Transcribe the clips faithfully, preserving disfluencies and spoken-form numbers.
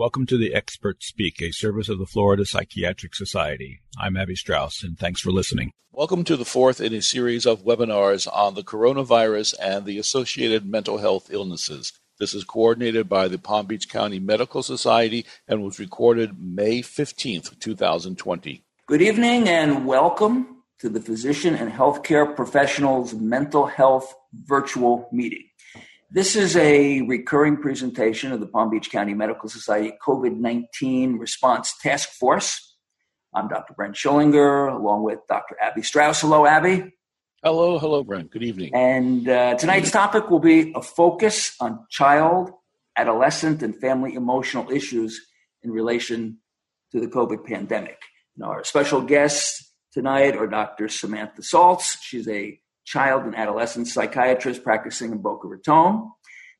Welcome to The Expert Speak, a service of the Florida Psychiatric Society. I'm Abby Strauss, and thanks for listening. Welcome to the fourth in a series of webinars on the coronavirus and the associated mental health illnesses. This is coordinated by the Palm Beach County Medical Society and was recorded May fifteenth, two thousand twenty. Good evening and welcome to the Physician and Healthcare Professionals Mental Health Virtual Meeting. This is a recurring presentation of the Palm Beach County Medical Society COVID nineteen Response Task Force. I'm Doctor Brent Schillinger, along with Doctor Abby Strauss. Hello, Abby. Hello, hello, Brent. Good evening. And uh, tonight's topic will be a focus on child, adolescent, and family emotional issues in relation to the COVID pandemic. And our special guests tonight are Doctor Samantha Saltz. She's a child and adolescent psychiatrist practicing in Boca Raton,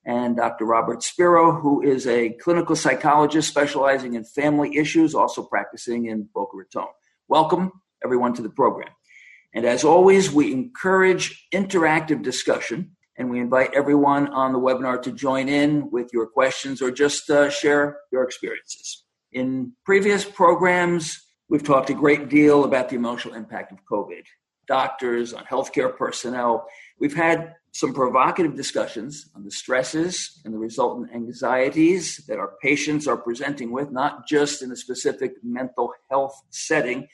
and Doctor Robert Spiro, who is a clinical psychologist specializing in family issues, also practicing in Boca Raton. Welcome, everyone, to the program. And as always, we encourage interactive discussion, and we invite everyone on the webinar to join in with your questions or just uh, share your experiences. In previous programs, we've talked a great deal about the emotional impact of COVID. Doctors, on healthcare personnel. We've had some provocative discussions on the stresses and the resultant anxieties that our patients are presenting with, not just in a specific mental health setting,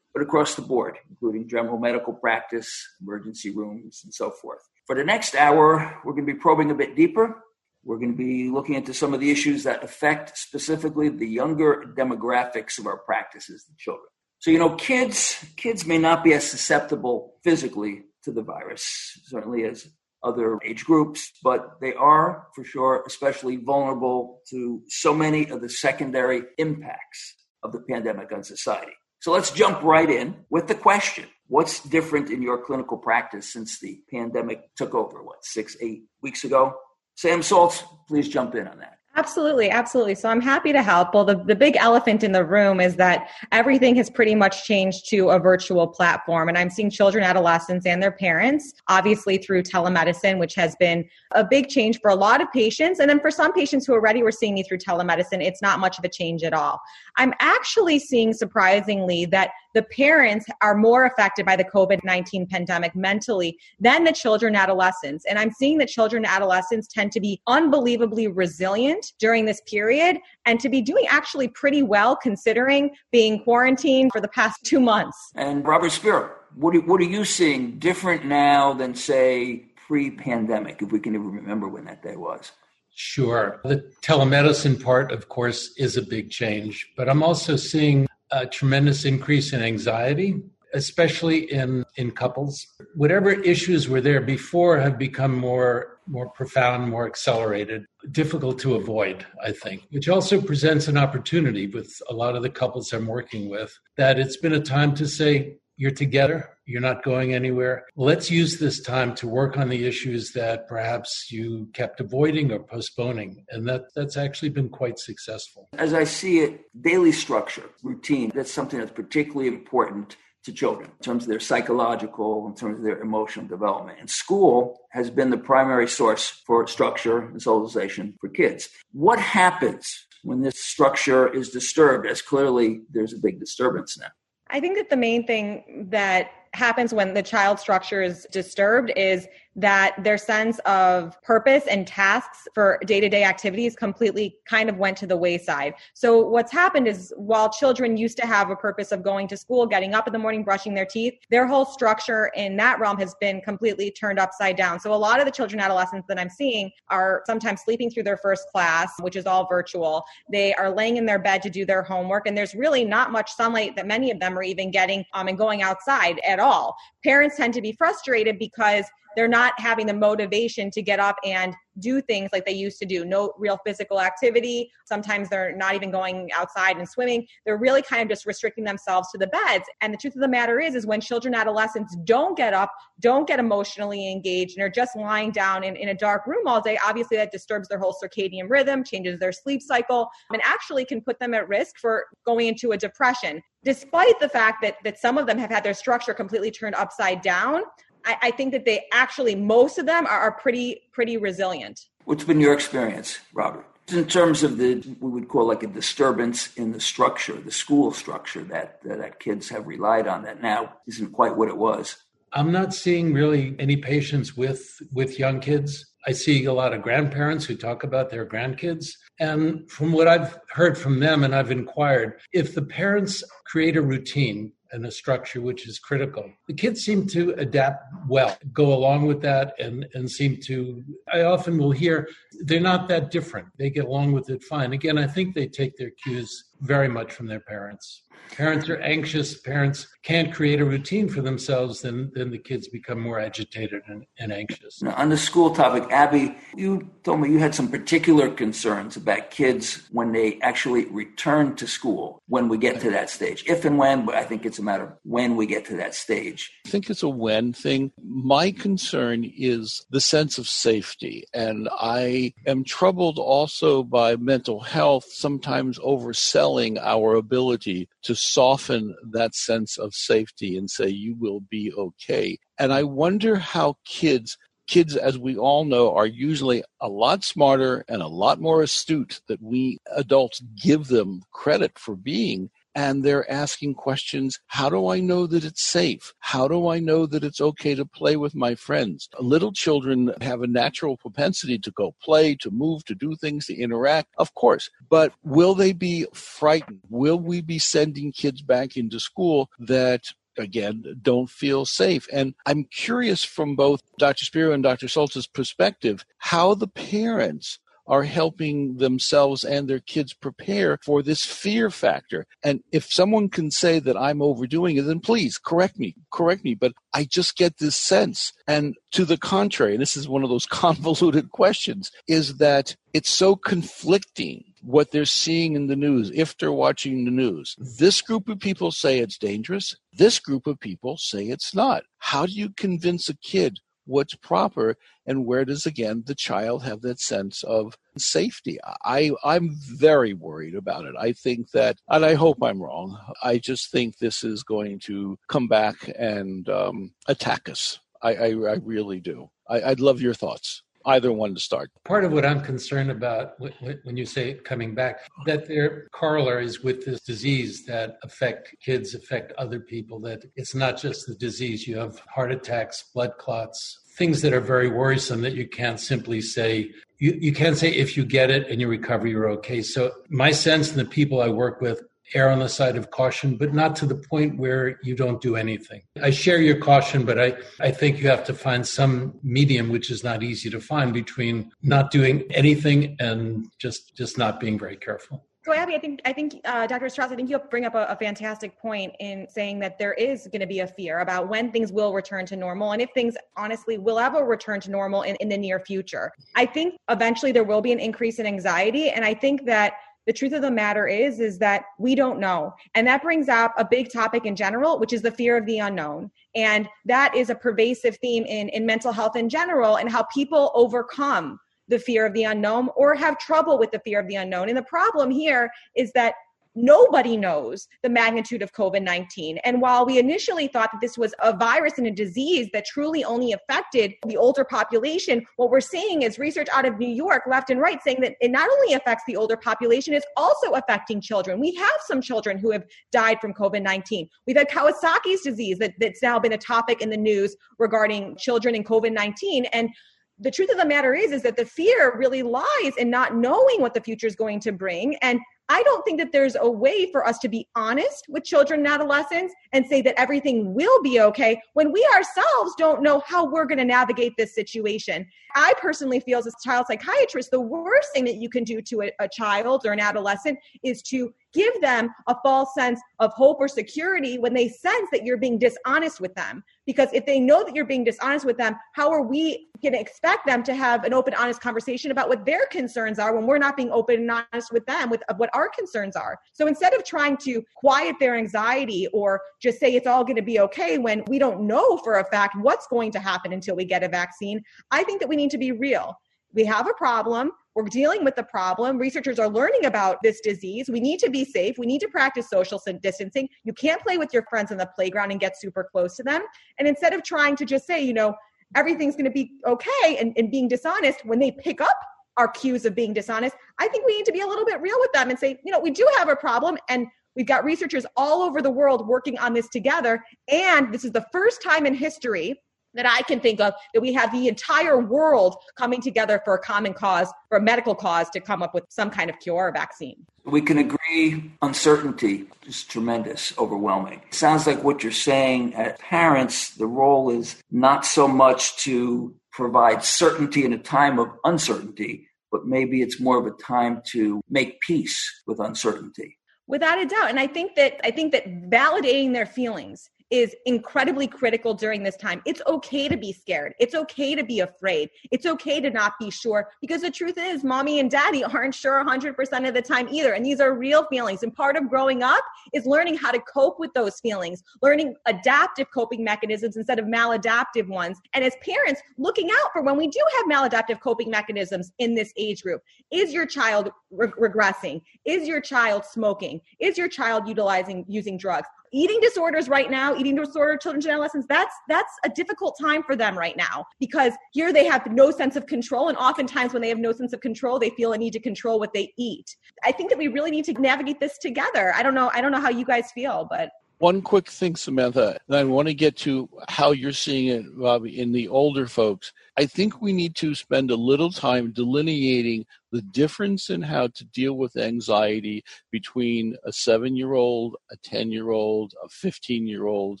but across the board, including general medical practice, emergency rooms, and so forth. For the next hour, we're going to be probing a bit deeper. We're going to be looking into some of the issues that affect specifically the younger demographics of our practices, the children. So, you know, kids kids may not be as susceptible physically to the virus, certainly as other age groups, but they are, for sure, especially vulnerable to so many of the secondary impacts of the pandemic on society. So let's jump right in with the question. What's different in your clinical practice since the pandemic took over, what, six, eight weeks ago? Sam Saltz, please jump in on that. Absolutely. Absolutely. So I'm happy to help. Well, the, the big elephant in the room is that everything has pretty much changed to a virtual platform. And I'm seeing children, adolescents, and their parents, obviously through telemedicine, which has been a big change for a lot of patients. And then for some patients who already were seeing me through telemedicine, it's not much of a change at all. I'm actually seeing, surprisingly, that the parents are more affected by the COVID nineteen pandemic mentally than the children and adolescents. And I'm seeing that children and adolescents tend to be unbelievably resilient during this period and to be doing actually pretty well considering being quarantined for the past two months. And Robert Spiro, what, what are you seeing different now than, say, pre-pandemic, if we can even remember when that day was? Sure. The telemedicine part, of course, is a big change, but I'm also seeing a tremendous increase in anxiety, especially in, in couples. Whatever issues were there before have become more, more profound, more accelerated, difficult to avoid, I think, which also presents an opportunity with a lot of the couples I'm working with, that it's been a time to say, you're together, you're not going anywhere. Let's use this time to work on the issues that perhaps you kept avoiding or postponing. And that, that's actually been quite successful. As I see it, daily structure, routine, that's something that's particularly important to children in terms of their psychological, in terms of their emotional development. And school has been the primary source for structure and socialization for kids. What happens when this structure is disturbed, as clearly there's a big disturbance now? I think that the main thing that happens when the child structure is disturbed is that their sense of purpose and tasks for day-to-day activities completely kind of went to the wayside. So what's happened is while children used to have a purpose of going to school, getting up in the morning, brushing their teeth, their whole structure in that realm has been completely turned upside down. So a lot of the children and adolescents that I'm seeing are sometimes sleeping through their first class, which is all virtual. They are laying in their bed to do their homework, and there's really not much sunlight that many of them are even getting um, and going outside at all. Parents tend to be frustrated because they're not having the motivation to get up and do things like they used to do. No real physical activity. Sometimes they're not even going outside and swimming. They're really kind of just restricting themselves to the beds. And the truth of the matter is, is when children and adolescents don't get up, don't get emotionally engaged, and are just lying down in, in a dark room all day, obviously that disturbs their whole circadian rhythm, changes their sleep cycle, and actually can put them at risk for going into a depression. Despite the fact that that some of them have had their structure completely turned upside down, I think that they actually, most of them are pretty, pretty resilient. What's been your experience, Robert? in terms of the, we would call like a disturbance in the structure, the school structure that, that kids have relied on that now isn't quite what it was. I'm not seeing really any patients with, with young kids. I see a lot of grandparents who talk about their grandkids. And from what I've heard from them, and I've inquired, if the parents create a routine and a structure, which is critical, the kids seem to adapt well, go along with that, and, and seem to, I often will hear, they're not that different. They get along with it fine. Again, I think they take their cues very much from their parents. Parents are anxious. Parents can't create a routine for themselves. Then, then the kids become more agitated and, and anxious. Now, on the school topic, Abby, you told me you had some particular concerns about kids when they actually return to school, when we get to that stage. If and when, but I think it's a matter of when we get to that stage. I think it's a when thing. My concern is the sense of safety. And I am troubled also by mental health, sometimes overselling our ability to soften that sense of safety and say, you will be okay. And I wonder how kids, kids, as we all know, are usually a lot smarter and a lot more astute than we adults give them credit for being. And they're asking questions, how do I know that it's safe? How do I know that it's okay to play with my friends? Little children have a natural propensity to go play, to move, to do things, to interact, of course. But will they be frightened? Will we be sending kids back into school that, again, don't feel safe? And I'm curious from both Doctor Spiro and Doctor Saltz's perspective, how the parents are helping themselves and their kids prepare for this fear factor. And if someone can say that I'm overdoing it, then please correct me, correct me. But I just get this sense. And to the contrary, and this is one of those convoluted questions, is that it's so conflicting what they're seeing in the news, if they're watching the news. This group of people say it's dangerous. This group of people say it's not. How do you convince a kid what's proper, and where does, again, the child have that sense of safety? I, I'm very worried about it. I think that, and I hope I'm wrong, I just think this is going to come back and um, attack us. I, I, I really do. I, I'd love your thoughts. Either one to start. Part of what I'm concerned about when you say coming back, that there are corollaries with this disease that affect kids, affect other people, that it's not just the disease. You have heart attacks, blood clots, things that are very worrisome that you can't simply say, you, you can't say if you get it and you recover, you're okay. So my sense and the people I work with err on the side of caution, but not to the point where you don't do anything. I share your caution, but I, I think you have to find some medium, which is not easy to find, between not doing anything and just, just not being very careful. So Abby, I think I think uh, Doctor Strauss, I think you bring up a, a fantastic point in saying that there is going to be a fear about when things will return to normal, and if things honestly will ever return to normal in, in the near future. I think eventually there will be an increase in anxiety, and I think that the truth of the matter is, is that we don't know. And that brings up a big topic in general, which is the fear of the unknown. And that is a pervasive theme in, in mental health in general, and how people overcome the fear of the unknown or have trouble with the fear of the unknown. And the problem here is that nobody knows the magnitude of covid nineteen. And while we initially thought that this was a virus and a disease that truly only affected the older population, what we're seeing is research out of New York, left and right, saying that it not only affects the older population, it's also affecting children. We have some children who have died from covid nineteen. We've had Kawasaki's disease that, that's now been a topic in the news regarding children and covid nineteen. And the truth of the matter is, is that the fear really lies in not knowing what the future is going to bring. And I don't think that there's a way for us to be honest with children and adolescents and say that everything will be okay when we ourselves don't know how we're going to navigate this situation. I personally feel, as a child psychiatrist, the worst thing that you can do to a, a child or an adolescent is to give them a false sense of hope or security when they sense that you're being dishonest with them. Because if they know that you're being dishonest with them, how are we going to expect them to have an open, honest conversation about what their concerns are when we're not being open and honest with them with what our concerns are? So instead of trying to quiet their anxiety or just say it's all going to be okay when we don't know for a fact what's going to happen until we get a vaccine, I think that we need to be real. We have a problem. We're dealing with the problem. Researchers are learning about this disease. We need to be safe. We need to practice social distancing. You can't play with your friends on the playground and get super close to them. And instead of trying to just say, you know, everything's going to be okay and, and being dishonest, when they pick up are cues of being dishonest, I think we need to be a little bit real with them and say, you know, we do have a problem, and we've got researchers all over the world working on this together. And this is the first time in history that I can think of that we have the entire world coming together for a common cause, for a medical cause, to come up with some kind of cure or vaccine. We can agree uncertainty is tremendous, overwhelming. It sounds like what you're saying, as parents, the role is not so much to provide certainty in a time of uncertainty, but maybe it's more of a time to make peace with uncertainty. Without a doubt. And I think that I think that validating their feelings is incredibly critical during this time. It's okay to be scared. It's okay to be afraid. It's okay to not be sure, because the truth is mommy and daddy aren't sure one hundred percent of the time either. And these are real feelings. And part of growing up is learning how to cope with those feelings, learning adaptive coping mechanisms instead of maladaptive ones. And as parents, looking out for when we do have maladaptive coping mechanisms in this age group. Is your child re- regressing? Is your child smoking? Is your child utilizing, using drugs? Eating disorders right now, eating disorder, children and adolescents, that's that's a difficult time for them right now, because here they have no sense of control. And oftentimes when they have no sense of control, they feel a need to control what they eat. I think that we really need to navigate this together. I don't know. I don't know how you guys feel, but. One quick thing, Samantha, and I want to get to how you're seeing it, Bobby, in the older folks. I think we need to spend a little time delineating the difference in how to deal with anxiety between a seven-year-old, a ten-year-old, a fifteen-year-old.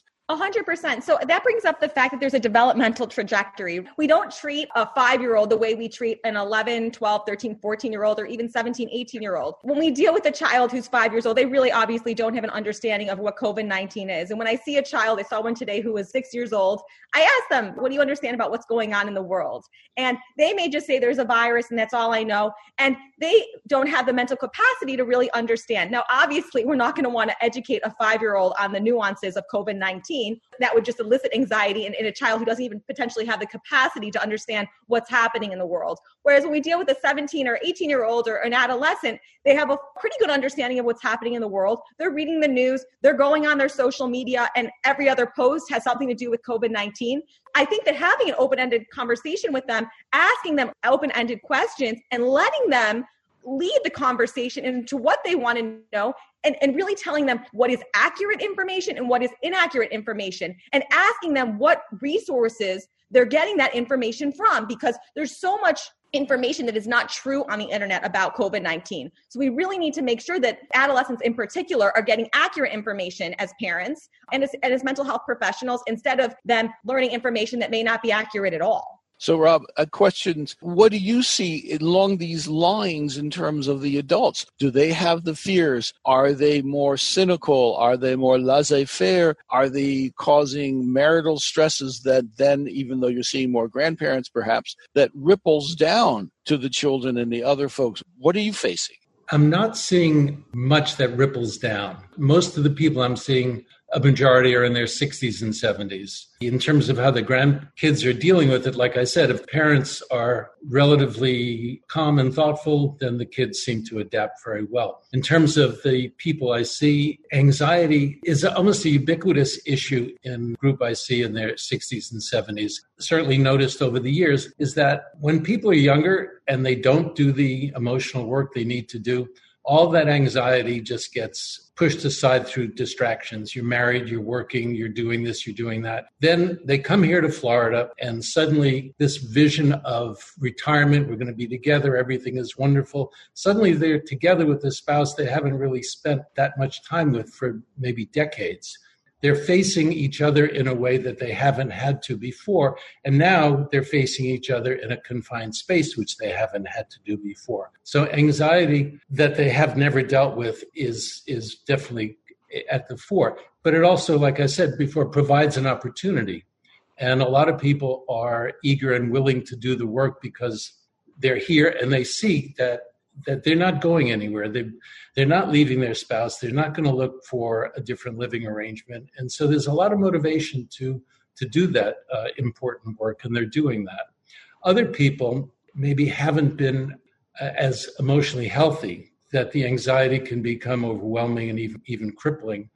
A hundred percent. So that brings up the fact that there's a developmental trajectory. We don't treat a five-year-old the way we treat an eleven, twelve, thirteen, fourteen-year-old, or even seventeen, eighteen-year-old. When we deal with a child who's five years old, they really obviously don't have an understanding of what COVID nineteen is. And when I see a child, I saw one today who was six years old, I asked them, what do you understand about what's going on in the world? And they may just say there's a virus and that's all I know. And they don't have the mental capacity to really understand. Now, obviously, we're not going to want to educate a five-year-old on the nuances of COVID nineteen. That would just elicit anxiety in, in a child who doesn't even potentially have the capacity to understand what's happening in the world. Whereas when we deal with a seventeen or eighteen year old or an adolescent, they have a pretty good understanding of what's happening in the world. They're reading the news, they're going on their social media, and every other post has something to do with COVID nineteen. I think that having an open-ended conversation with them, asking them open-ended questions and letting them lead the conversation into what they want to know, and, and really telling them what is accurate information and what is inaccurate information, and asking them what resources they're getting that information from, because there's so much information that is not true on the internet about COVID nineteen. So we really need to make sure that adolescents in particular are getting accurate information as parents and as, and as mental health professionals, instead of them learning information that may not be accurate at all. So, Rob, a question, what do you see along these lines in terms of the adults? Do they have the fears? Are they more cynical? Are they more laissez-faire? Are they causing marital stresses that then, even though you're seeing more grandparents perhaps, that ripples down to the children and the other folks? What are you facing? I'm not seeing much that ripples down. Most of the people I'm seeing, a majority are in their sixties and seventies. In terms of how the grandkids are dealing with it, like I said, if parents are relatively calm and thoughtful, then the kids seem to adapt very well. In terms of the people I see, anxiety is almost a ubiquitous issue in the group I see in their sixties and seventies. Certainly noticed over the years is that when people are younger and they don't do the emotional work they need to do, all that anxiety just gets pushed aside through distractions. You're married, you're working, you're doing this, you're doing that. Then they come here to Florida, and suddenly this vision of retirement, we're going to be together, everything is wonderful. Suddenly they're together with a spouse they haven't really spent that much time with for maybe decades. They're facing each other in a way that they haven't had to before. And now they're facing each other in a confined space, which they haven't had to do before. So anxiety that they have never dealt with is, is definitely at the fore. But it also, like I said before, provides an opportunity. And a lot of people are eager and willing to do the work because they're here and they see that that they're not going anywhere. They, they're not leaving their spouse. They're not going to look for a different living arrangement. And so there's a lot of motivation to, to do that uh, important work, and they're doing that. Other people maybe haven't been as emotionally healthy, that the anxiety can become overwhelming and even, even crippling.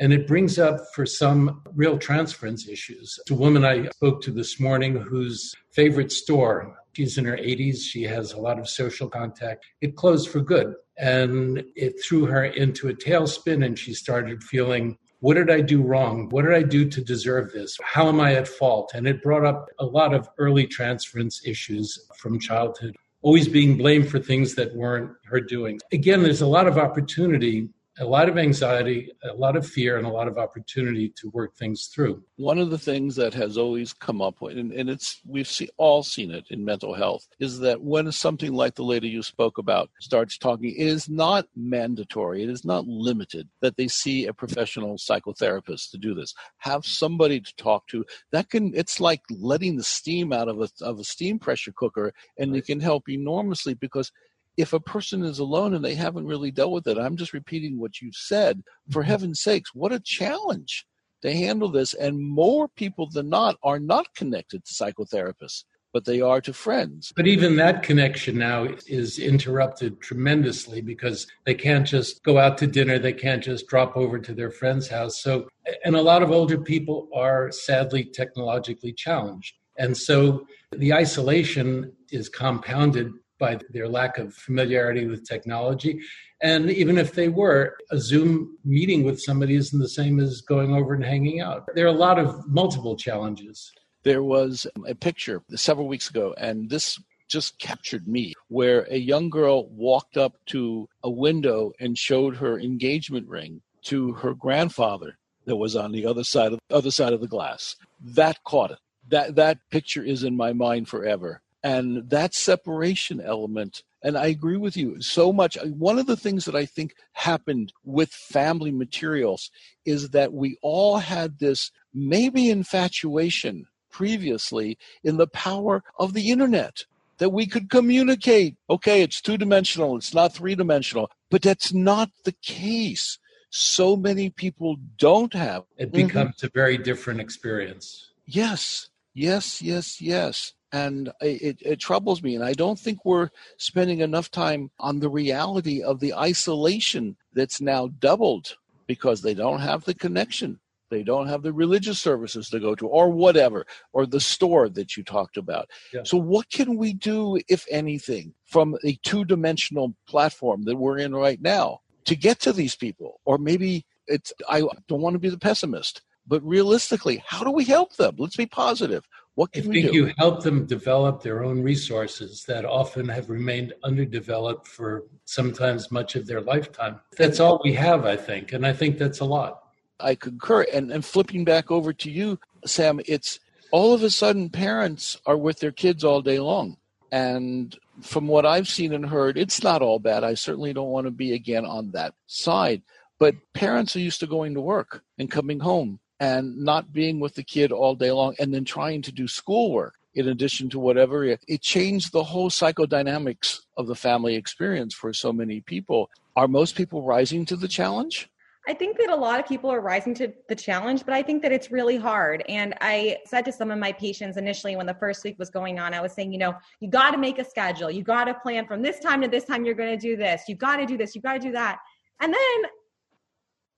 And it brings up, for some, real transference issues. It's a woman I spoke to this morning whose favorite store She's in her eighties. She has a lot of social contact. It closed for good. And it threw her into a tailspin, and she started feeling, what did I do wrong? What did I do to deserve this? How am I at fault? And it brought up a lot of early transference issues from childhood, always being blamed for things that weren't her doing. Again, there's a lot of opportunity, a lot of anxiety, a lot of fear, and a lot of opportunity to work things through. One of the things that has always come up, and, and it's we've see, all seen it in mental health, is that when something like the lady you spoke about starts talking, it is not mandatory, it is not limited that they see a professional psychotherapist to do this. Have somebody to talk to. That can. It's like letting the steam out of a, of a steam pressure cooker, and it can help enormously because if a person is alone and they haven't really dealt with it, I'm just repeating what you've said. For heaven's sakes, what a challenge to handle this. And more people than not are not connected to psychotherapists, but they are to friends. But even that connection now is interrupted tremendously because they can't just go out to dinner. They can't just drop over to their friend's house. So, and a lot of older people are sadly technologically challenged. And so the isolation is compounded by their lack of familiarity with technology. And even if they were, a Zoom meeting with somebody isn't the same as going over and hanging out. There are a lot of multiple challenges. There was a picture several weeks ago, and this just captured me, where a young girl walked up to a window and showed her engagement ring to her grandfather that was on the other side of, other side of the glass. That caught it. That, that picture is in my mind forever. And that separation element, and I agree with you so much. One of the things that I think happened with family materials is that we all had this maybe infatuation previously in the power of the internet, that we could communicate. Okay, it's two-dimensional, it's not three-dimensional, but that's not the case. So many people don't have. It becomes mm-hmm. a very different experience. Yes, yes, yes, yes. And it, it troubles me. And I don't think we're spending enough time on the reality of the isolation that's now doubled because they don't have the connection. They don't have the religious services to go to or whatever, or the store that you talked about. Yeah. So what can we do, if anything, from a two-dimensional platform that we're in right now to get to these people? Or maybe it's, I don't want to be the pessimist, but realistically, how do we help them? Let's be positive. What can I we think do? You help them develop their own resources that often have remained underdeveloped for sometimes much of their lifetime. That's all we have, I think, and I think that's a lot. I concur. And, and flipping back over to you, Sam, it's all of a sudden parents are with their kids all day long. And from what I've seen and heard, it's not all bad. I certainly don't want to be again on that side. But parents are used to going to work and coming home and not being with the kid all day long and then trying to do schoolwork in addition to whatever. It, it changed the whole psychodynamics of the family experience for so many people. Are most people rising to the challenge? I think that a lot of people are rising to the challenge, but I think that it's really hard. And I said to some of my patients initially when the first week was going on, I was saying, you know, you got to make a schedule. You got to plan from this time to this time, you're going to do this. You got to do this. You got to do that. And then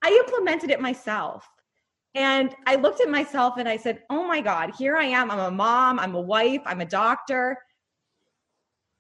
I implemented it myself. And I looked at myself and I said, oh my God, here I am. I'm a mom, I'm a wife, I'm a doctor.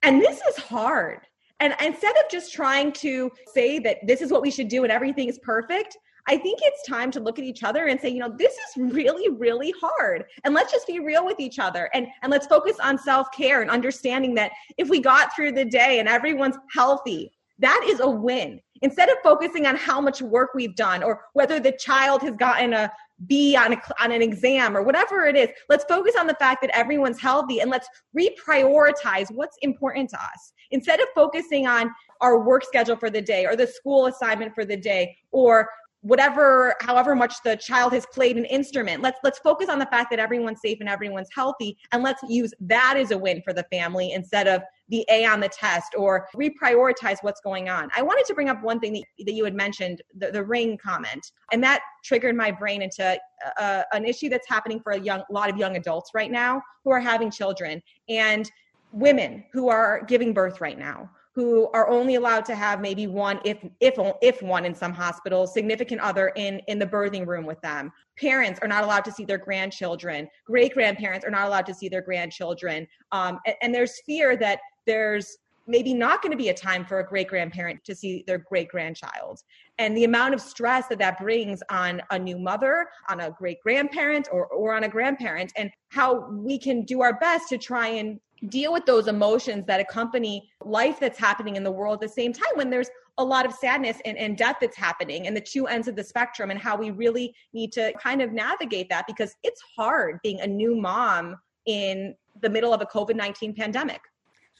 And this is hard. And instead of just trying to say that this is what we should do and everything is perfect, I think it's time to look at each other and say, you know, this is really, really hard. And let's just be real with each other. And, and let's focus on self-care and understanding that if we got through the day and everyone's healthy, that is a win. Instead of focusing on how much work we've done or whether the child has gotten a B on, a, on an exam or whatever it is, let's focus on the fact that everyone's healthy and let's reprioritize what's important to us. Instead of focusing on our work schedule for the day or the school assignment for the day or whatever, however much the child has played an instrument, let's let's focus on the fact that everyone's safe and everyone's healthy, and let's use that as a win for the family instead of the A on the test or reprioritize what's going on. I wanted to bring up one thing that, that you had mentioned, the, the ring comment, and that triggered my brain into uh, an issue that's happening for a young, lot of young adults right now who are having children and women who are giving birth right now, who are only allowed to have maybe one, if if if one in some hospitals, significant other in, in the birthing room with them. Parents are not allowed to see their grandchildren. Great-grandparents are not allowed to see their grandchildren. Um, and, and there's fear that there's maybe not going to be a time for a great-grandparent to see their great-grandchild. And the amount of stress that that brings on a new mother, on a great-grandparent, or, or on a grandparent, and how we can do our best to try and deal with those emotions that accompany life that's happening in the world at the same time when there's a lot of sadness and, and death that's happening, and the two ends of the spectrum, and how we really need to kind of navigate that, because it's hard being a new mom in the middle of a COVID nineteen pandemic.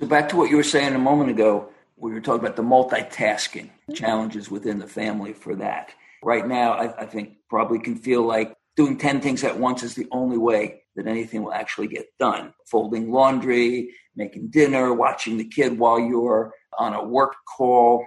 So back to what you were saying a moment ago, we were talking about the multitasking mm-hmm. challenges within the family for that. Right now, I, I think probably can feel like doing ten things at once is the only way that anything will actually get done. Folding laundry, making dinner, watching the kid while you're on a work call.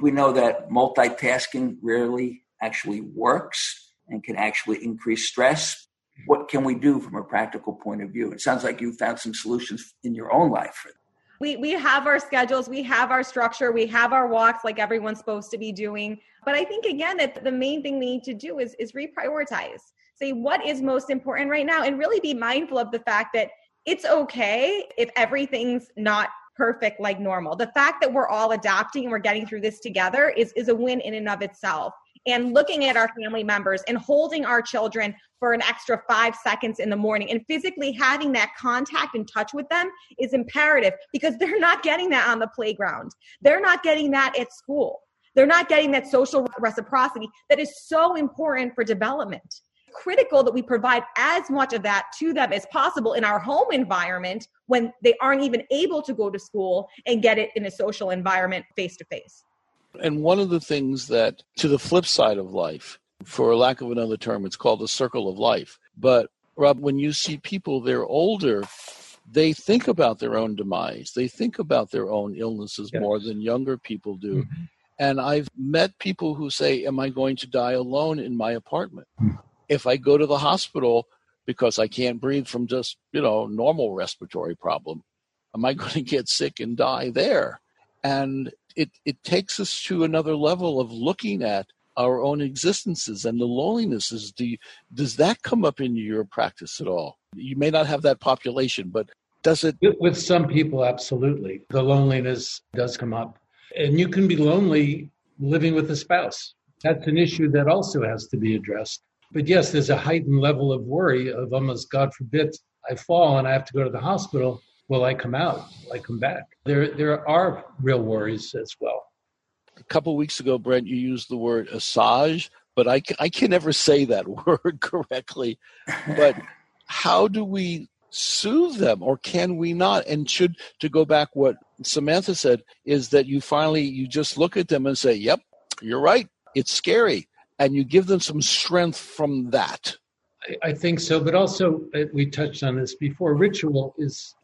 We know that multitasking rarely actually works and can actually increase stress. What can we do from a practical point of view? It sounds like you found some solutions in your own life for that. We we have our schedules, we have our structure, we have our walks like everyone's supposed to be doing. But I think, again, that the main thing we need to do is, is reprioritize. Say what is most important right now, and really be mindful of the fact that it's okay if everything's not perfect like normal. The fact that we're all adapting and we're getting through this together is, is a win in and of itself. And looking at our family members and holding our children for an extra five seconds in the morning and physically having that contact and touch with them is imperative, because they're not getting that on the playground. They're not getting that at school. They're not getting that social reciprocity that is so important for development. It's critical that we provide as much of that to them as possible in our home environment when they aren't even able to go to school and get it in a social environment face-to-face. And one of the things that, to the flip side of life, for lack of another term, it's called the circle of life. But, Rob, when you see people, they're older, they think about their own demise. They think about their own illnesses yes. more than younger people do. Mm-hmm. And I've met people who say, am I going to die alone in my apartment? Mm-hmm. If I go to the hospital because I can't breathe from just, you know, normal respiratory problem, am I going to get sick and die there? And It it takes us to another level of looking at our own existences and the lowlinesses. Do you, does that come up into your practice at all? You may not have that population, but does it? With some people, absolutely. The loneliness does come up. And you can be lonely living with a spouse. That's an issue that also has to be addressed. But yes, there's a heightened level of worry of almost, God forbid, I fall and I have to go to the hospital. Will I come out? Will I come back? There there are real worries as well. A couple of weeks ago, Brent, you used the word assuage, but I, I can never say that word correctly. But how do we soothe them, or can we not? And should, to go back what Samantha said, is that you finally, you just look at them and say, yep, you're right, it's scary. And you give them some strength from that. I, I think so. But also, we touched on this before, ritual is...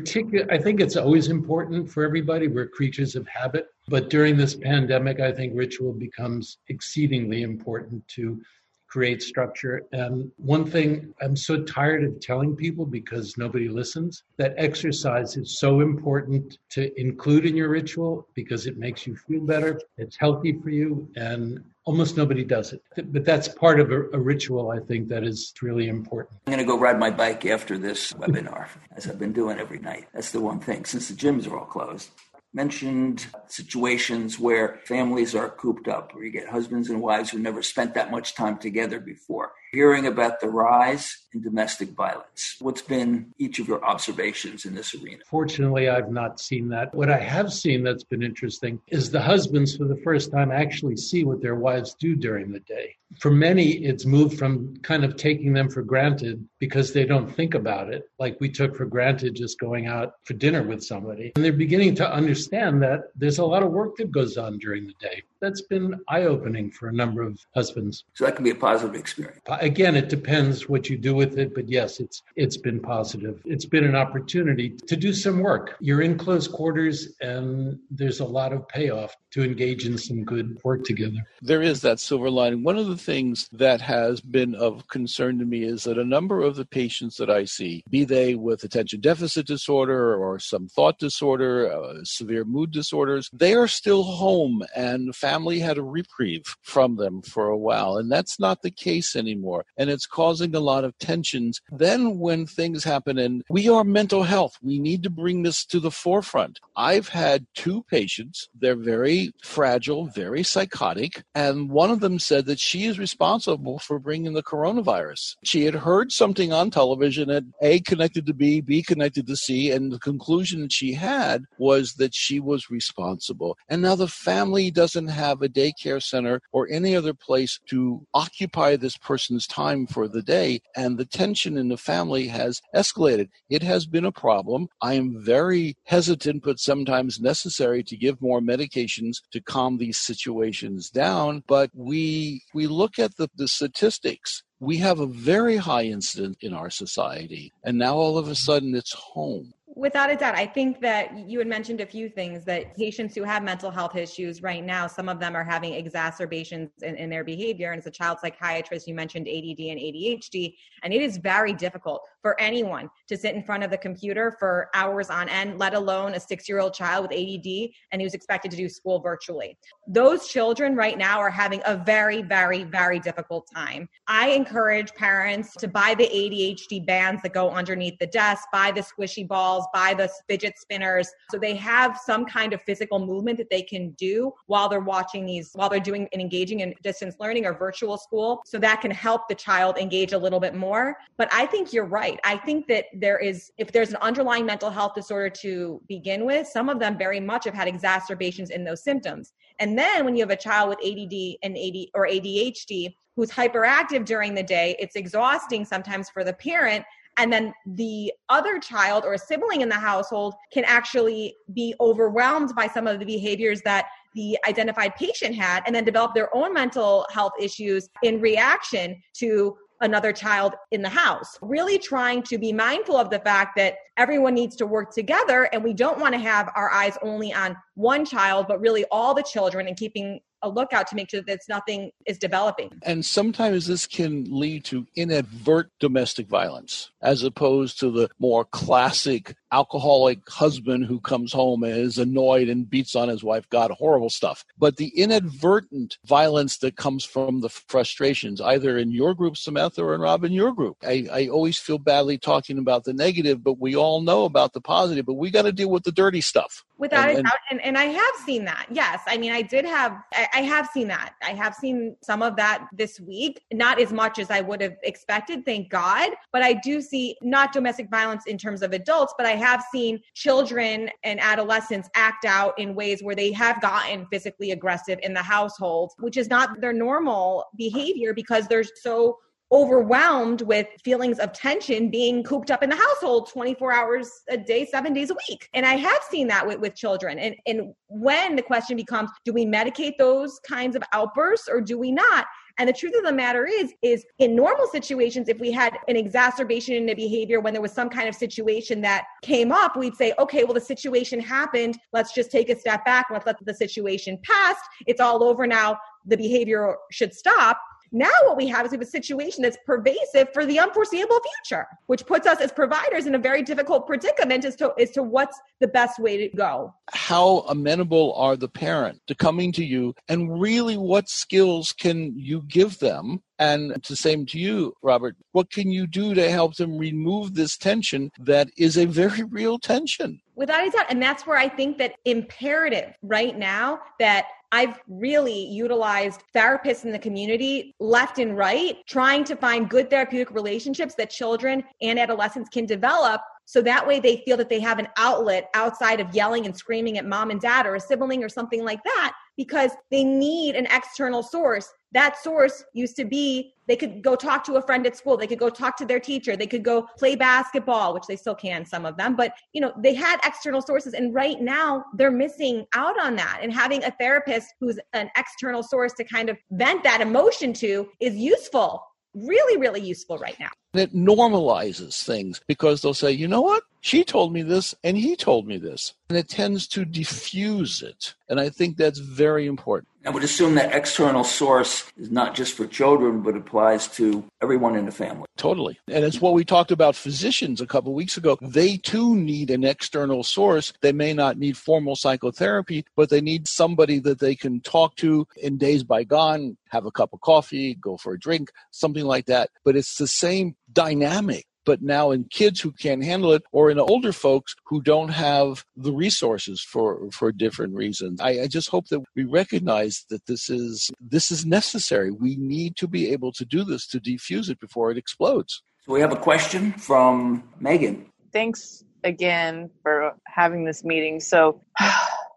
Particular, I think it's always important for everybody. We're creatures of habit. But during this pandemic, I think ritual becomes exceedingly important to create structure. And one thing I'm so tired of telling people, because nobody listens, that exercise is so important to include in your ritual, because it makes you feel better. It's healthy for you. And almost nobody does it. But that's part of a, a ritual, I think, that is really important. I'm going to go ride my bike after this webinar, as I've been doing every night. That's the one thing, since the gyms are all closed. Mentioned situations where families are cooped up, where you get husbands and wives who never spent that much time together before. Hearing about the rise in domestic violence. What's been each of your observations in this arena? Fortunately, I've not seen that. What I have seen that's been interesting is the husbands, for the first time, actually see what their wives do during the day. For many, it's moved from kind of taking them for granted because they don't think about it, like we took for granted just going out for dinner with somebody. And they're beginning to understand that there's a lot of work that goes on during the day. that's been eye-opening for a number of husbands. So that can be a positive experience. Again, it depends what you do with it, but yes, it's it's been positive. It's been an opportunity to do some work. You're in close quarters, and there's a lot of payoff to engage in some good work together. There is that silver lining. One of the things that has been of concern to me is that a number of the patients that I see, be they with attention deficit disorder or some thought disorder, uh, severe mood disorders, they are still home and family had a reprieve from them for a while. And that's not the case anymore. And it's causing a lot of tensions. Then when things happen, and we are mental health, we need to bring this to the forefront. I've had two patients. They're very fragile, very psychotic. And one of them said that she is responsible for bringing the coronavirus. She had heard something on television at A connected to B, B connected to C. And the conclusion that she had was that she was responsible. And now the family doesn't have a daycare center or any other place to occupy this person's time for the day. And the tension in the family has escalated. It has been a problem. I am very hesitant, but sometimes necessary, to give more medications to calm these situations down. But we we look at the, the statistics. We have a very high incidence in our society. And now all of a sudden it's home. Without a doubt. I think that you had mentioned a few things, that patients who have mental health issues right now, some of them are having exacerbations in, in their behavior. And as a child psychiatrist, you mentioned A D D and A D H D, and it is very difficult for anyone to sit in front of the computer for hours on end, let alone a six-year-old child with A D D, and who's expected to do school virtually. Those children right now are having a very, very, very difficult time. I encourage parents to buy the A D H D bands that go underneath the desk, buy the squishy balls, by the fidget spinners, so they have some kind of physical movement that they can do while they're watching these, while they're doing and engaging in distance learning or virtual school. So that can help the child engage a little bit more. But I think you're right. I think that there is, if there's an underlying mental health disorder to begin with, some of them very much have had exacerbations in those symptoms. And then when you have a child with A D D and A D or A D H D who's hyperactive during the day, it's exhausting sometimes for the parent. And then the other child or a sibling in the household can actually be overwhelmed by some of the behaviors that the identified patient had, and then develop their own mental health issues in reaction to another child in the house. Really trying to be mindful of the fact that everyone needs to work together, and we don't want to have our eyes only on one child, but really all the children, and keeping a lookout to make sure that nothing is developing. And sometimes this can lead to inadvertent domestic violence, as opposed to the more classic alcoholic husband who comes home and is annoyed and beats on his wife. God, horrible stuff. But the inadvertent violence that comes from the frustrations, either in your group, Samantha, or in Rob, in your group. I, I always feel badly talking about the negative, but we all know about the positive, but we got to deal with the dirty stuff. Without and, a doubt. And, and I have seen that. Yes. I mean, I did have, I, I have seen that. I have seen some of that this week, not as much as I would have expected, thank God. But I do see not domestic violence in terms of adults, but I have seen children and adolescents act out in ways where they have gotten physically aggressive in the household, which is not their normal behavior because they're so overwhelmed with feelings of tension being cooped up in the household twenty-four hours a day, seven days a week. And I have seen that with, with children. And, and when the question becomes, do we medicate those kinds of outbursts or do we not? And the truth of the matter is, is in normal situations, if we had an exacerbation in a behavior when there was some kind of situation that came up, we'd say, okay, well, the situation happened. Let's just take a step back. Let's let the situation pass. It's all over now. The behavior should stop. Now what we have is we have a situation that's pervasive for the unforeseeable future, which puts us as providers in a very difficult predicament as to as to what's the best way to go. How amenable are the parent to coming to you, and really what skills can you give them? And it's the same to you, Robert. What can you do to help them remove this tension that is a very real tension? Without a doubt. And that's where I think that imperative right now that I've really utilized therapists in the community left and right, trying to find good therapeutic relationships that children and adolescents can develop So that way they feel that they have an outlet outside of yelling and screaming at mom and dad or a sibling or something like that, because they need an external source. That source used to be, they could go talk to a friend at school. They could go talk to their teacher. They could go play basketball, which they still can, some of them. But, you know, they had external sources. And right now they're missing out on that. And having a therapist who's an external source to kind of vent that emotion to is useful. Really, really useful right now. It normalizes things because they'll say, you know what? She told me this and he told me this. And it tends to diffuse it. And I think that's very important. I would assume that external source is not just for children, but applies to everyone in the family. Totally. And it's what we talked about physicians a couple of weeks ago. They too need an external source. They may not need formal psychotherapy, but they need somebody that they can talk to in days bygone, have a cup of coffee, go for a drink, something like that. But it's the same dynamic, but now in kids who can't handle it or in older folks who don't have the resources for, for different reasons. I, I just hope that we recognize that this is this is necessary. We need to be able to do this to defuse it before it explodes. So we have a question from Megan. Thanks again for having this meeting. So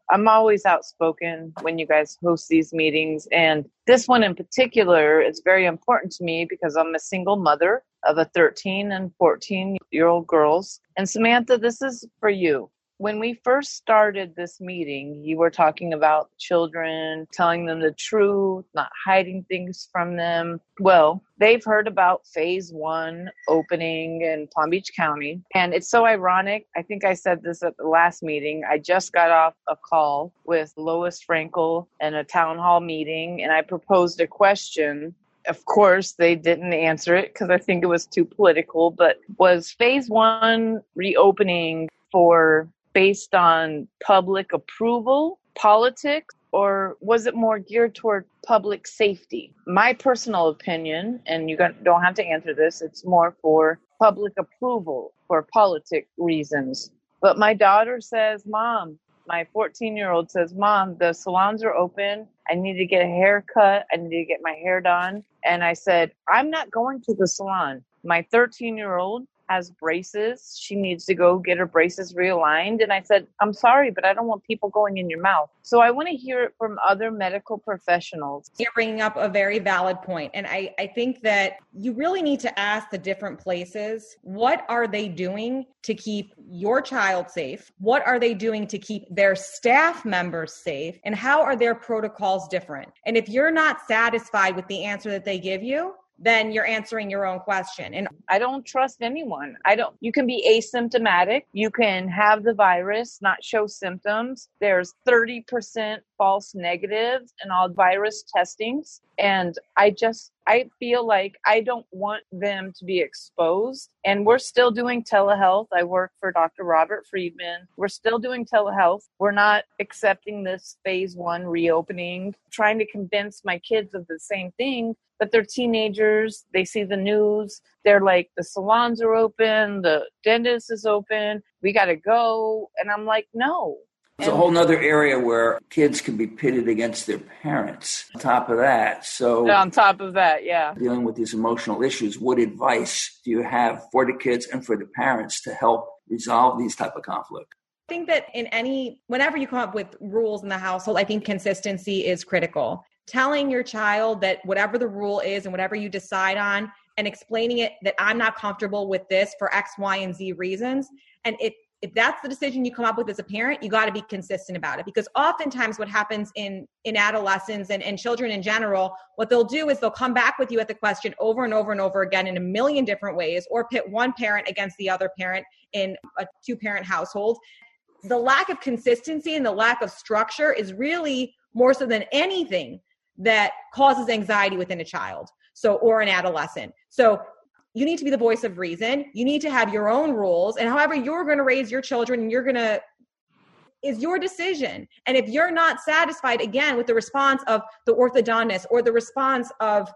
I'm always outspoken when you guys host these meetings. And this one in particular is very important to me because I'm a single mother of a thirteen and fourteen-year-old girls. And Samantha, this is for you. When we first started this meeting, you were talking about children, telling them the truth, not hiding things from them. Well, they've heard about phase one opening in Palm Beach County. And it's so ironic. I think I said this at the last meeting. I just got off a call with Lois Frankel in a town hall meeting, and I proposed a question. Of course, they didn't answer it because I think it was too political, but was phase one reopening for based on public approval, politics, or was it more geared toward public safety? My personal opinion, and you don't have to answer this, it's more for public approval for politic reasons. But my daughter says, Mom, my fourteen-year-old says, Mom, the salons are open. I need to get a haircut. I need to get my hair done. And I said, I'm not going to the salon. My thirteen-year-old has braces. She needs to go get her braces realigned. And I said, I'm sorry, but I don't want people going in your mouth. So I want to hear it from other medical professionals. You're bringing up a very valid point. And I, I think that you really need to ask the different places, what are they doing to keep your child safe? What are they doing to keep their staff members safe? And how are their protocols different? And if you're not satisfied with the answer that they give you, then you're answering your own question. And I don't trust anyone. I don't, you can be asymptomatic. You can have the virus, not show symptoms. There's thirty percent false negatives in all virus testings. And I just, I feel like I don't want them to be exposed. And we're still doing telehealth. I work for Doctor Robert Friedman. We're still doing telehealth. We're not accepting this phase one reopening, trying to convince my kids of the same thing, but they're teenagers. They see the news. They're like, the salons are open. The dentist is open. We got to go. And I'm like, no. It's a whole nother area where kids can be pitted against their parents. On top of that, so on top of that, yeah. Dealing with these emotional issues, what advice do you have for the kids and for the parents to help resolve these type of conflicts? I think that in any, whenever you come up with rules in the household, I think consistency is critical. Telling your child that whatever the rule is and whatever you decide on, and explaining it that I'm not comfortable with this for X, Y, and Z reasons, and it. If that's the decision you come up with as a parent, you got to be consistent about it, because oftentimes what happens in, in adolescents and, and children in general, what they'll do is they'll come back with you at the question over and over and over again in a million different ways, or pit one parent against the other parent in a two-parent household. The lack of consistency and the lack of structure is really more so than anything that causes anxiety within a child, so or an adolescent. So you need to be the voice of reason. You need to have your own rules. And however you're going to raise your children, and you're going to, is your decision. And if you're not satisfied, again, with the response of the orthodontist or the response of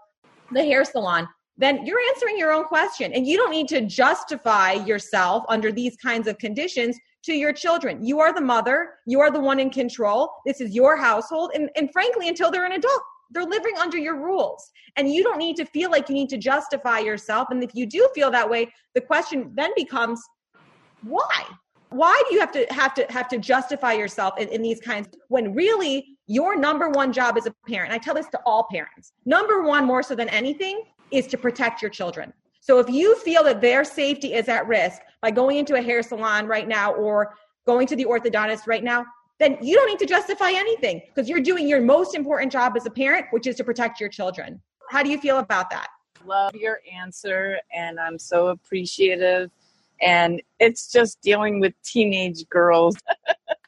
the hair salon, then you're answering your own question. And you don't need to justify yourself under these kinds of conditions to your children. You are the mother. You are the one in control. This is your household. And, and frankly, until they're an adult, they're living under your rules, and you don't need to feel like you need to justify yourself. And if you do feel that way, the question then becomes, Why? Why do you have to have to have to justify yourself in, in these kinds when really your number one job as a parent, and I tell this to all parents, number one, more so than anything, is to protect your children. So if you feel that their safety is at risk by going into a hair salon right now or going to the orthodontist right now, then you don't need to justify anything because you're doing your most important job as a parent, which is to protect your children. How do you feel about that? Love your answer, and I'm so appreciative. And it's just dealing with teenage girls.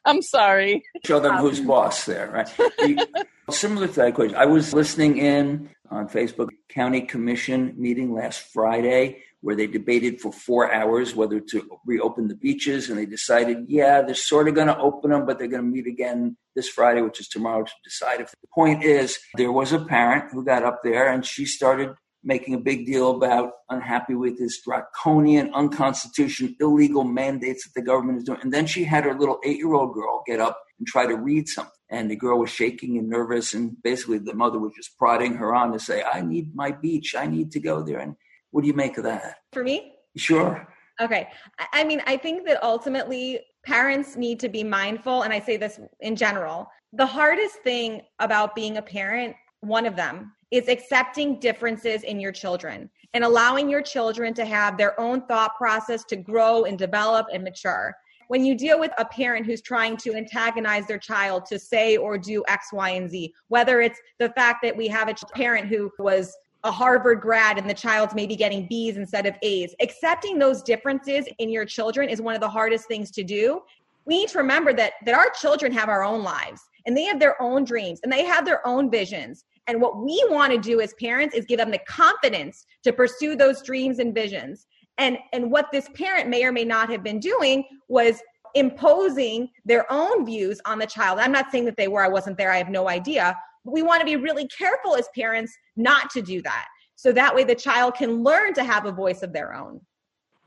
I'm sorry. Show them who's boss there, right? The, similar to that question, I was listening in on Facebook County Commission meeting last Friday where they debated for four hours whether to reopen the beaches. And they decided, yeah, they're sort of going to open them, but they're going to meet again this Friday, which is tomorrow, to decide. If the point is, there was a parent who got up there and she started making a big deal about unhappy with this draconian, unconstitutional, illegal mandates that the government is doing. And then she had her little eight-year-old girl get up and try to read something. And the girl was shaking and nervous. And basically the mother was just prodding her on to say, I need my beach. I need to go there. And what do you make of that? For me? Sure. Okay. I mean, I think that ultimately parents need to be mindful. And I say this in general, the hardest thing about being a parent, one of them, is accepting differences in your children and allowing your children to have their own thought process to grow and develop and mature. When you deal with a parent who's trying to antagonize their child to say or do X, Y, and Z, whether it's the fact that we have a parent who was a Harvard grad and the child's maybe getting B's instead of A's, accepting those differences in your children is one of the hardest things to do. We need to remember that that our children have our own lives and they have their own dreams and they have their own visions. And what we want to do as parents is give them the confidence to pursue those dreams and visions. And, and what this parent may or may not have been doing was imposing their own views on the child. I'm not saying that they were, I wasn't there, I have no idea. But we want to be really careful as parents not to do that. So that way the child can learn to have a voice of their own.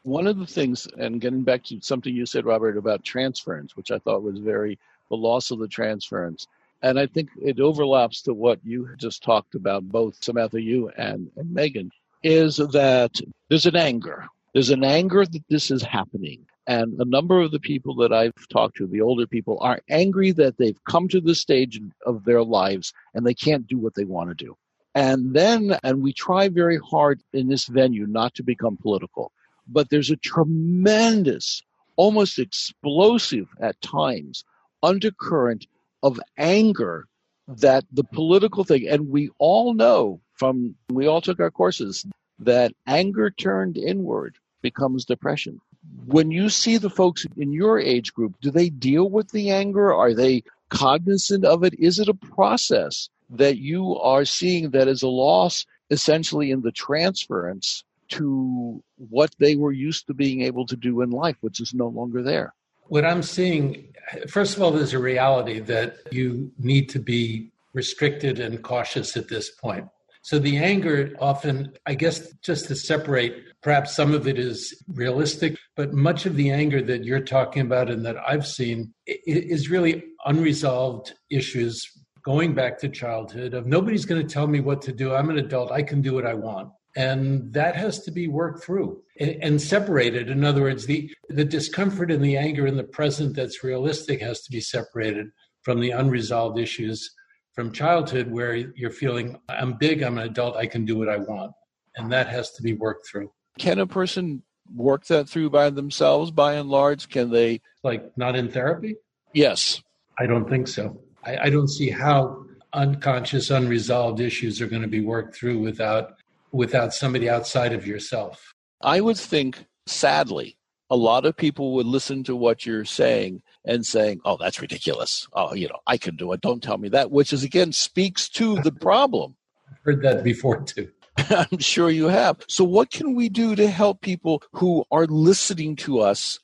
One of the things, and getting back to something you said, Robert, about transference, which I thought was very, the loss of the transference. And I think it overlaps to what you just talked about, both Samantha, you and, and Megan, is that there's an anger. There's an anger that this is happening. And a number of the people that I've talked to, the older people, are angry that they've come to this stage of their lives and they can't do what they want to do. And then, and we try very hard in this venue not to become political, but there's a tremendous, almost explosive at times, undercurrent of anger that the political thing, and we all know from, we all took our courses, that anger turned inward becomes depression. When you see the folks in your age group, do they deal with the anger? Are they cognizant of it? Is it a process that you are seeing that is a loss essentially in the transference to what they were used to being able to do in life, which is no longer there? What I'm seeing, first of all, there's a reality that you need to be restricted and cautious at this point. So the anger often, I guess, just to separate, perhaps some of it is realistic, but much of the anger that you're talking about and that I've seen is really unresolved issues going back to childhood of nobody's going to tell me what to do. I'm an adult. I can do what I want. And that has to be worked through and separated. In other words, the, the discomfort and the anger in the present that's realistic has to be separated from the unresolved issues from childhood where you're feeling, I'm big, I'm an adult, I can do what I want. And that has to be worked through. Can a person work that through by themselves, by and large? Can they? Like not in therapy? Yes. I don't think so. I, I don't see how unconscious, unresolved issues are going to be worked through without without somebody outside of yourself. I would think, sadly, a lot of people would listen to what you're saying and saying, oh, that's ridiculous. Oh, you know, I can do it. Don't tell me that, which is, again, speaks to the problem. I've heard that before, too. I'm sure you have. So what can we do to help people who are listening to us,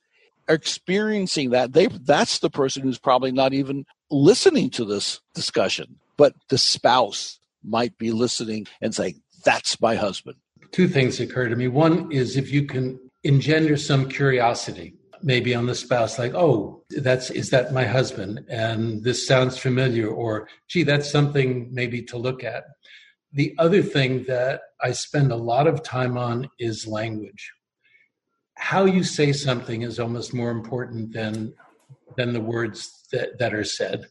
experiencing that? They, that's the person who's probably not even listening to this discussion, but the spouse might be listening and saying, that's my husband. Two things occur to me. One is if you can engender some curiosity, maybe on the spouse, like, oh, that's is that my husband? And this sounds familiar, or, gee, that's something maybe to look at. The other thing that I spend a lot of time on is language. how you say something is almost more important than than the words that, that are said.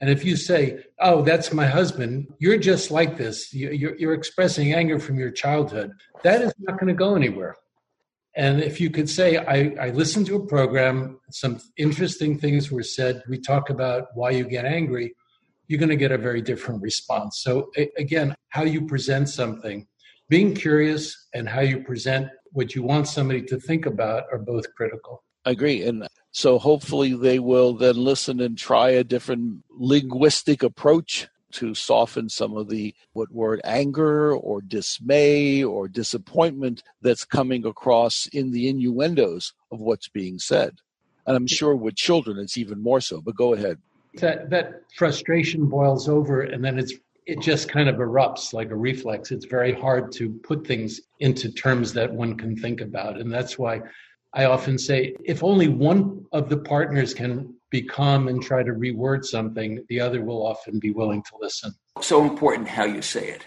And if you say, oh, that's my husband, you're just like this, you, you're, you're expressing anger from your childhood, that is not going to go anywhere. And if you could say, I, I listened to a program, some interesting things were said, we talk about why you get angry, you're going to get a very different response. So a, again, how you present something, being curious and how you present what you want somebody to think about are both critical. I agree. And so hopefully they will then listen and try a different linguistic approach to soften some of the, what word, anger or dismay or disappointment that's coming across in the innuendos of what's being said. And I'm sure with children, it's even more so, but go ahead. That that frustration boils over and then it's it just kind of erupts like a reflex. It's very hard to put things into terms that one can think about. And that's why I often say, if only one of the partners can be calm and try to reword something, the other will often be willing to listen. So important how you say it.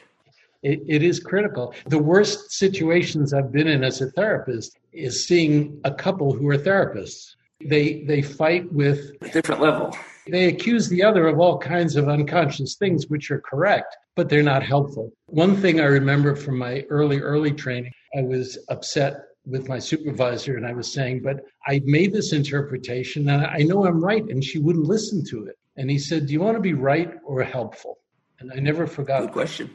It, it is critical. The worst situations I've been in as a therapist is seeing a couple who are therapists. They they fight with... a different level. They accuse the other of all kinds of unconscious things, which are correct, but they're not helpful. One thing I remember from my early, early training, I was upset with my supervisor and I was saying, but I made this interpretation and I know I'm right, and she wouldn't listen to it. And he said, do you want to be right or helpful? And I never forgot. Good question.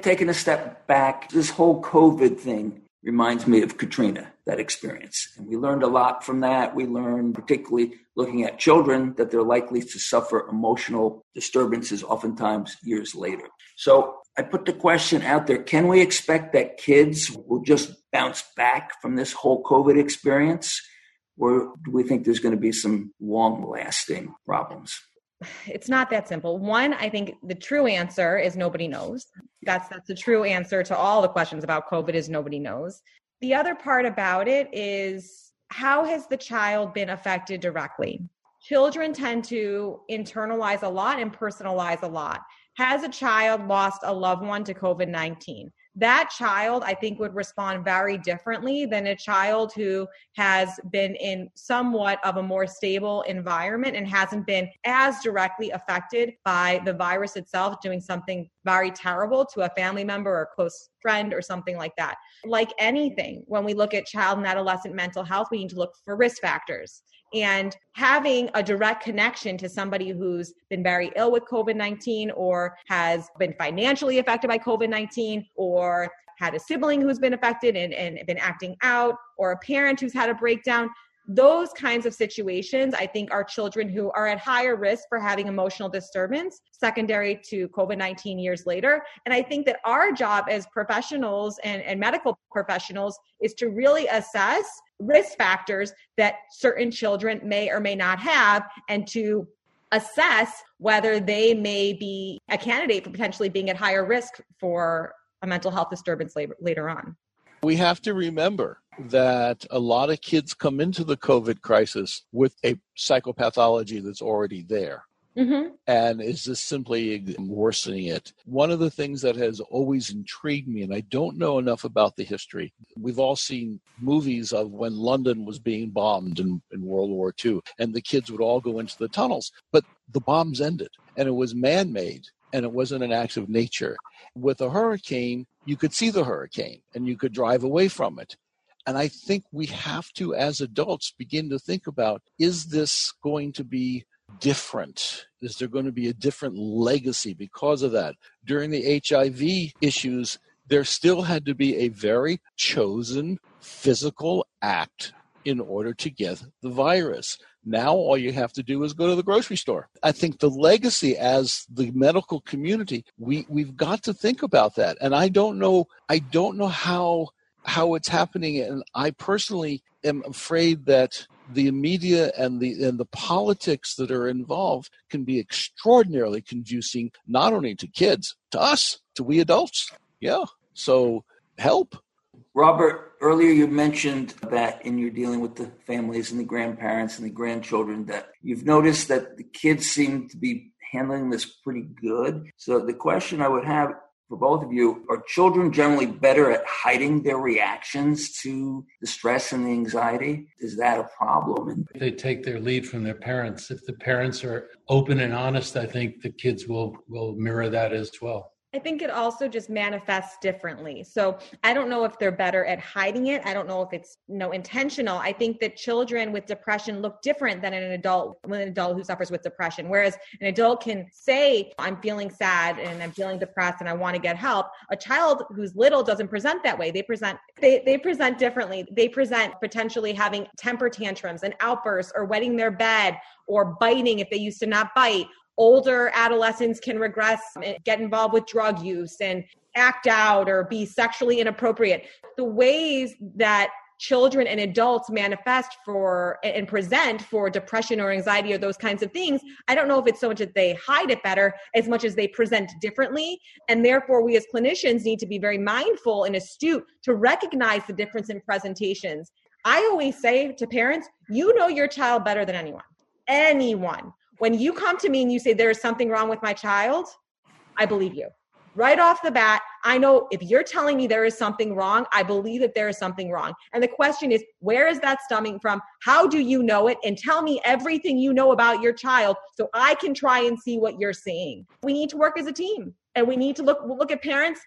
Taking a step back, this whole COVID thing reminds me of Katrina, that experience. And we learned a lot from that. We learned, particularly looking at children, that they're likely to suffer emotional disturbances oftentimes years later. So I put the question out there, can we expect that kids will just bounce back from this whole COVID experience? Or do we think there's going to be some long-lasting problems? It's not that simple. One, I think the true answer is nobody knows. That's that's the true answer to all the questions about COVID is nobody knows. The other part about it is how has the child been affected directly? Children tend to internalize a lot and personalize a lot. Has a child lost a loved one to COVID nineteen? That child, I think, would respond very differently than a child who has been in somewhat of a more stable environment and hasn't been as directly affected by the virus itself doing something very terrible to a family member or a close friend or something like that. Like anything, when we look at child and adolescent mental health, we need to look for risk factors. And having a direct connection to somebody who's been very ill with COVID nineteen or has been financially affected by COVID nineteen or had a sibling who's been affected and, and been acting out or a parent who's had a breakdown, those kinds of situations, I think, are children who are at higher risk for having emotional disturbance secondary to COVID nineteen years later. And I think that our job as professionals and, and medical professionals is to really assess risk factors that certain children may or may not have and to assess whether they may be a candidate for potentially being at higher risk for a mental health disturbance later, later on. We have to remember that a lot of kids come into the COVID crisis with a psychopathology that's already there. Mm-hmm. And is this simply worsening it? One of the things that has always intrigued me, and I don't know enough about the history, we've all seen movies of when London was being bombed in, in World War Two, and the kids would all go into the tunnels, but the bombs ended, and it was man-made, and it wasn't an act of nature. With a hurricane, you could see the hurricane, and you could drive away from it. And I think we have to, as adults, begin to think about, is this going to be different? Is there going to be a different legacy because of that? During the H I V issues, there still had to be a very chosen physical act in order to get the virus. Now all you have to do is go to the grocery store. I think the legacy as the medical community, we, we've got to think about that. And I don't know, I don't know how how it's happening. And I personally am afraid that the media and the and the politics that are involved can be extraordinarily confusing, not only to kids, to us, to we adults. Yeah. So help. Robert, earlier you mentioned that in your dealing with the families and the grandparents and the grandchildren that you've noticed that the kids seem to be handling this pretty good. So the question I would have, for both of you, are children generally better at hiding their reactions to the stress and the anxiety? Is that a problem? And they take their lead from their parents. If the parents are open and honest, I think the kids will, will mirror that as well. I think it also just manifests differently. So I don't know if they're better at hiding it. I don't know if it's you know, intentional. I think that children with depression look different than an adult, than an adult who suffers with depression. Whereas an adult can say, I'm feeling sad and I'm feeling depressed and I want to get help. A child who's little doesn't present that way. They present, they, they present differently. They present potentially having temper tantrums and outbursts or wetting their bed or biting if they used to not bite. Older adolescents can regress and get involved with drug use and act out or be sexually inappropriate. The ways that children and adults manifest for and present for depression or anxiety or those kinds of things, I don't know if it's so much that they hide it better as much as they present differently. And therefore, we as clinicians need to be very mindful and astute to recognize the difference in presentations. I always say to parents, you know your child better than anyone, anyone. When you come to me and you say, there is something wrong with my child, I believe you. Right off the bat, I know if you're telling me there is something wrong, I believe that there is something wrong. And the question is, where is that stemming from? How do you know it? And tell me everything you know about your child so I can try and see what you're seeing. We need to work as a team and we need to look, look at parents.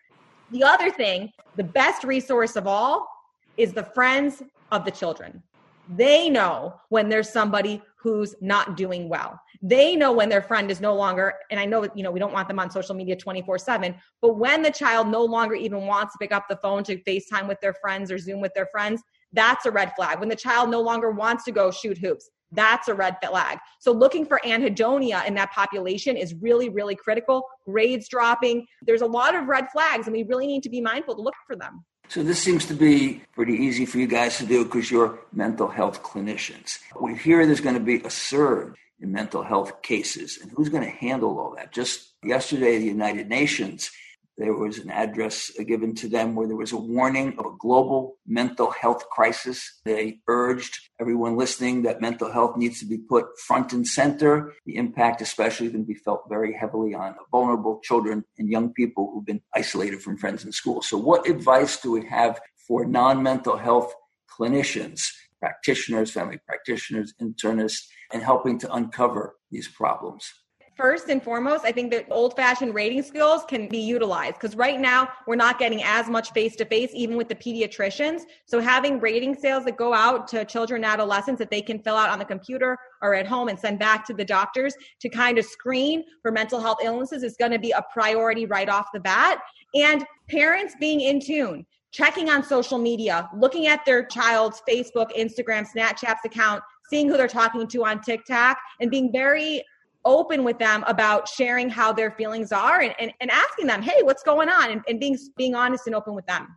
The other thing, the best resource of all is the friends of the children. They know when there's somebody who's not doing well. They know when their friend is no longer, and I know, you know, we don't want them on social media twenty-four seven, but when the child no longer even wants to pick up the phone to FaceTime with their friends or Zoom with their friends, that's a red flag. When the child no longer wants to go shoot hoops, that's a red flag. So looking for anhedonia in that population is really, really critical. Grades dropping. There's a lot of red flags, and we really need to be mindful to look for them. So this seems to be pretty easy for you guys to do because you're mental health clinicians. We hear there's going to be a surge in mental health cases, and who's going to handle all that? Just yesterday, the United Nations, there was an address given to them where there was a warning of a global mental health crisis. They urged everyone listening that mental health needs to be put front and center. The impact especially is going to be felt very heavily on vulnerable children and young people who've been isolated from friends and school. So what advice do we have for non-mental health clinicians, practitioners, family practitioners, internists, in helping to uncover these problems? First and foremost, I think that old-fashioned rating skills can be utilized because right now we're not getting as much face-to-face, even with the pediatricians. So having rating scales that go out to children and adolescents that they can fill out on the computer or at home and send back to the doctors to kind of screen for mental health illnesses is going to be a priority right off the bat. And parents being in tune, checking on social media, looking at their child's Facebook, Instagram, Snapchat's account, seeing who they're talking to on TikTok, and being very open with them about sharing how their feelings are and, and, and asking them, hey, what's going on? And, and being being honest and open with them.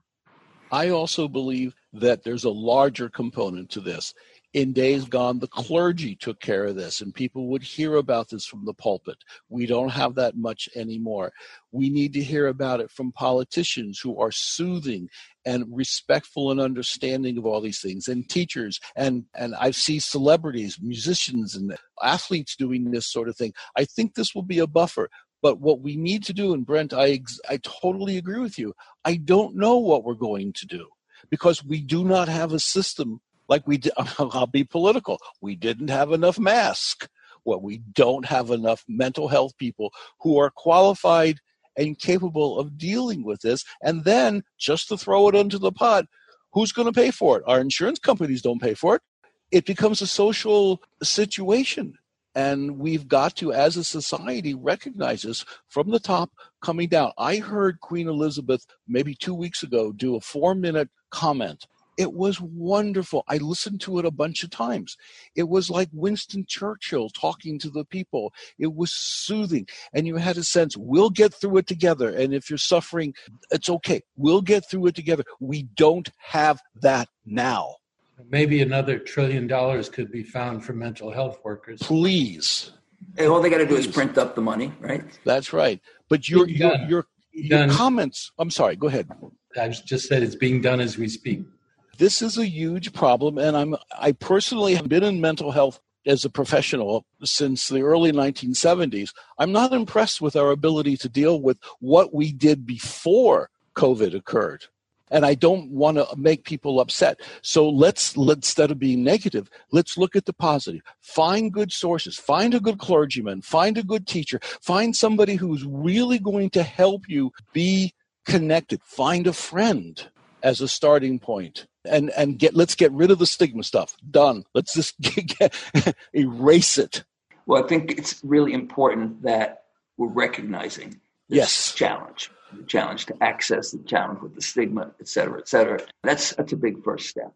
I also believe that there's a larger component to this. In days gone, the clergy took care of this, and people would hear about this from the pulpit. We don't have that much anymore. We need to hear about it from politicians who are soothing and respectful and understanding of all these things, and teachers, and, and I see celebrities, musicians, and athletes doing this sort of thing. I think this will be a buffer. But what we need to do, and Brent, I I totally agree with you. I don't know what we're going to do because we do not have a system. Like we did, I'll be political. We didn't have enough masks. Well, we don't have enough mental health people who are qualified and capable of dealing with this. And then just to throw it under the pot, who's going to pay for it? Our insurance companies don't pay for it. It becomes a social situation. And we've got to, as a society, recognize this from the top coming down. I heard Queen Elizabeth maybe two weeks ago do a four-minute comment. It was wonderful. I listened to it a bunch of times. It was like Winston Churchill talking to the people. It was soothing. And you had a sense, we'll get through it together. And if you're suffering, it's okay. We'll get through it together. We don't have that now. Maybe another trillion dollars could be found for mental health workers. Please. Hey, all they got to do is print up the money, right? That's right. But your your your, your comments, I'm sorry, go ahead. I just said it's being done as we speak. This is a huge problem, and I'm, I personally have been in mental health as a professional since the early nineteen seventies, I'm not impressed with our ability to deal with what we did before COVID occurred. And I don't want to make people upset. So let's, let's, instead of being negative, let's look at the positive. Find good sources. Find a good clergyman. Find a good teacher. Find somebody who's really going to help you be connected. Find a friend as a starting point. And and get let's get rid of the stigma stuff. Done. Let's just get, get, erase it. Well, I think it's really important that we're recognizing this yes. challenge, the challenge to access, the challenge with the stigma, et cetera, et cetera. That's, that's a big first step.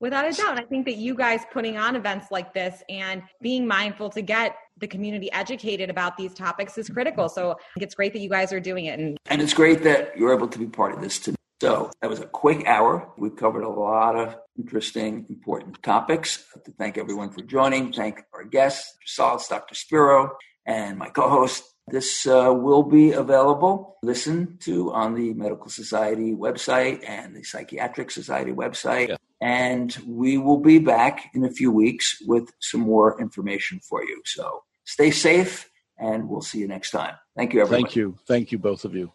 Without a doubt. I think that you guys putting on events like this and being mindful to get the community educated about these topics is critical. So I think it's great that you guys are doing it. And, and it's great that you're able to be part of this today. So that was a quick hour. We've covered a lot of interesting, important topics. I'd like to thank everyone for joining. Thank our guests, Doctor Saltz, Doctor Spiro, and my co-host. This uh, will be available. Listen to on the Medical Society website and the Psychiatric Society website. Yeah. And we will be back in a few weeks with some more information for you. So stay safe, and we'll see you next time. Thank you, everyone. Thank you. Thank you, both of you.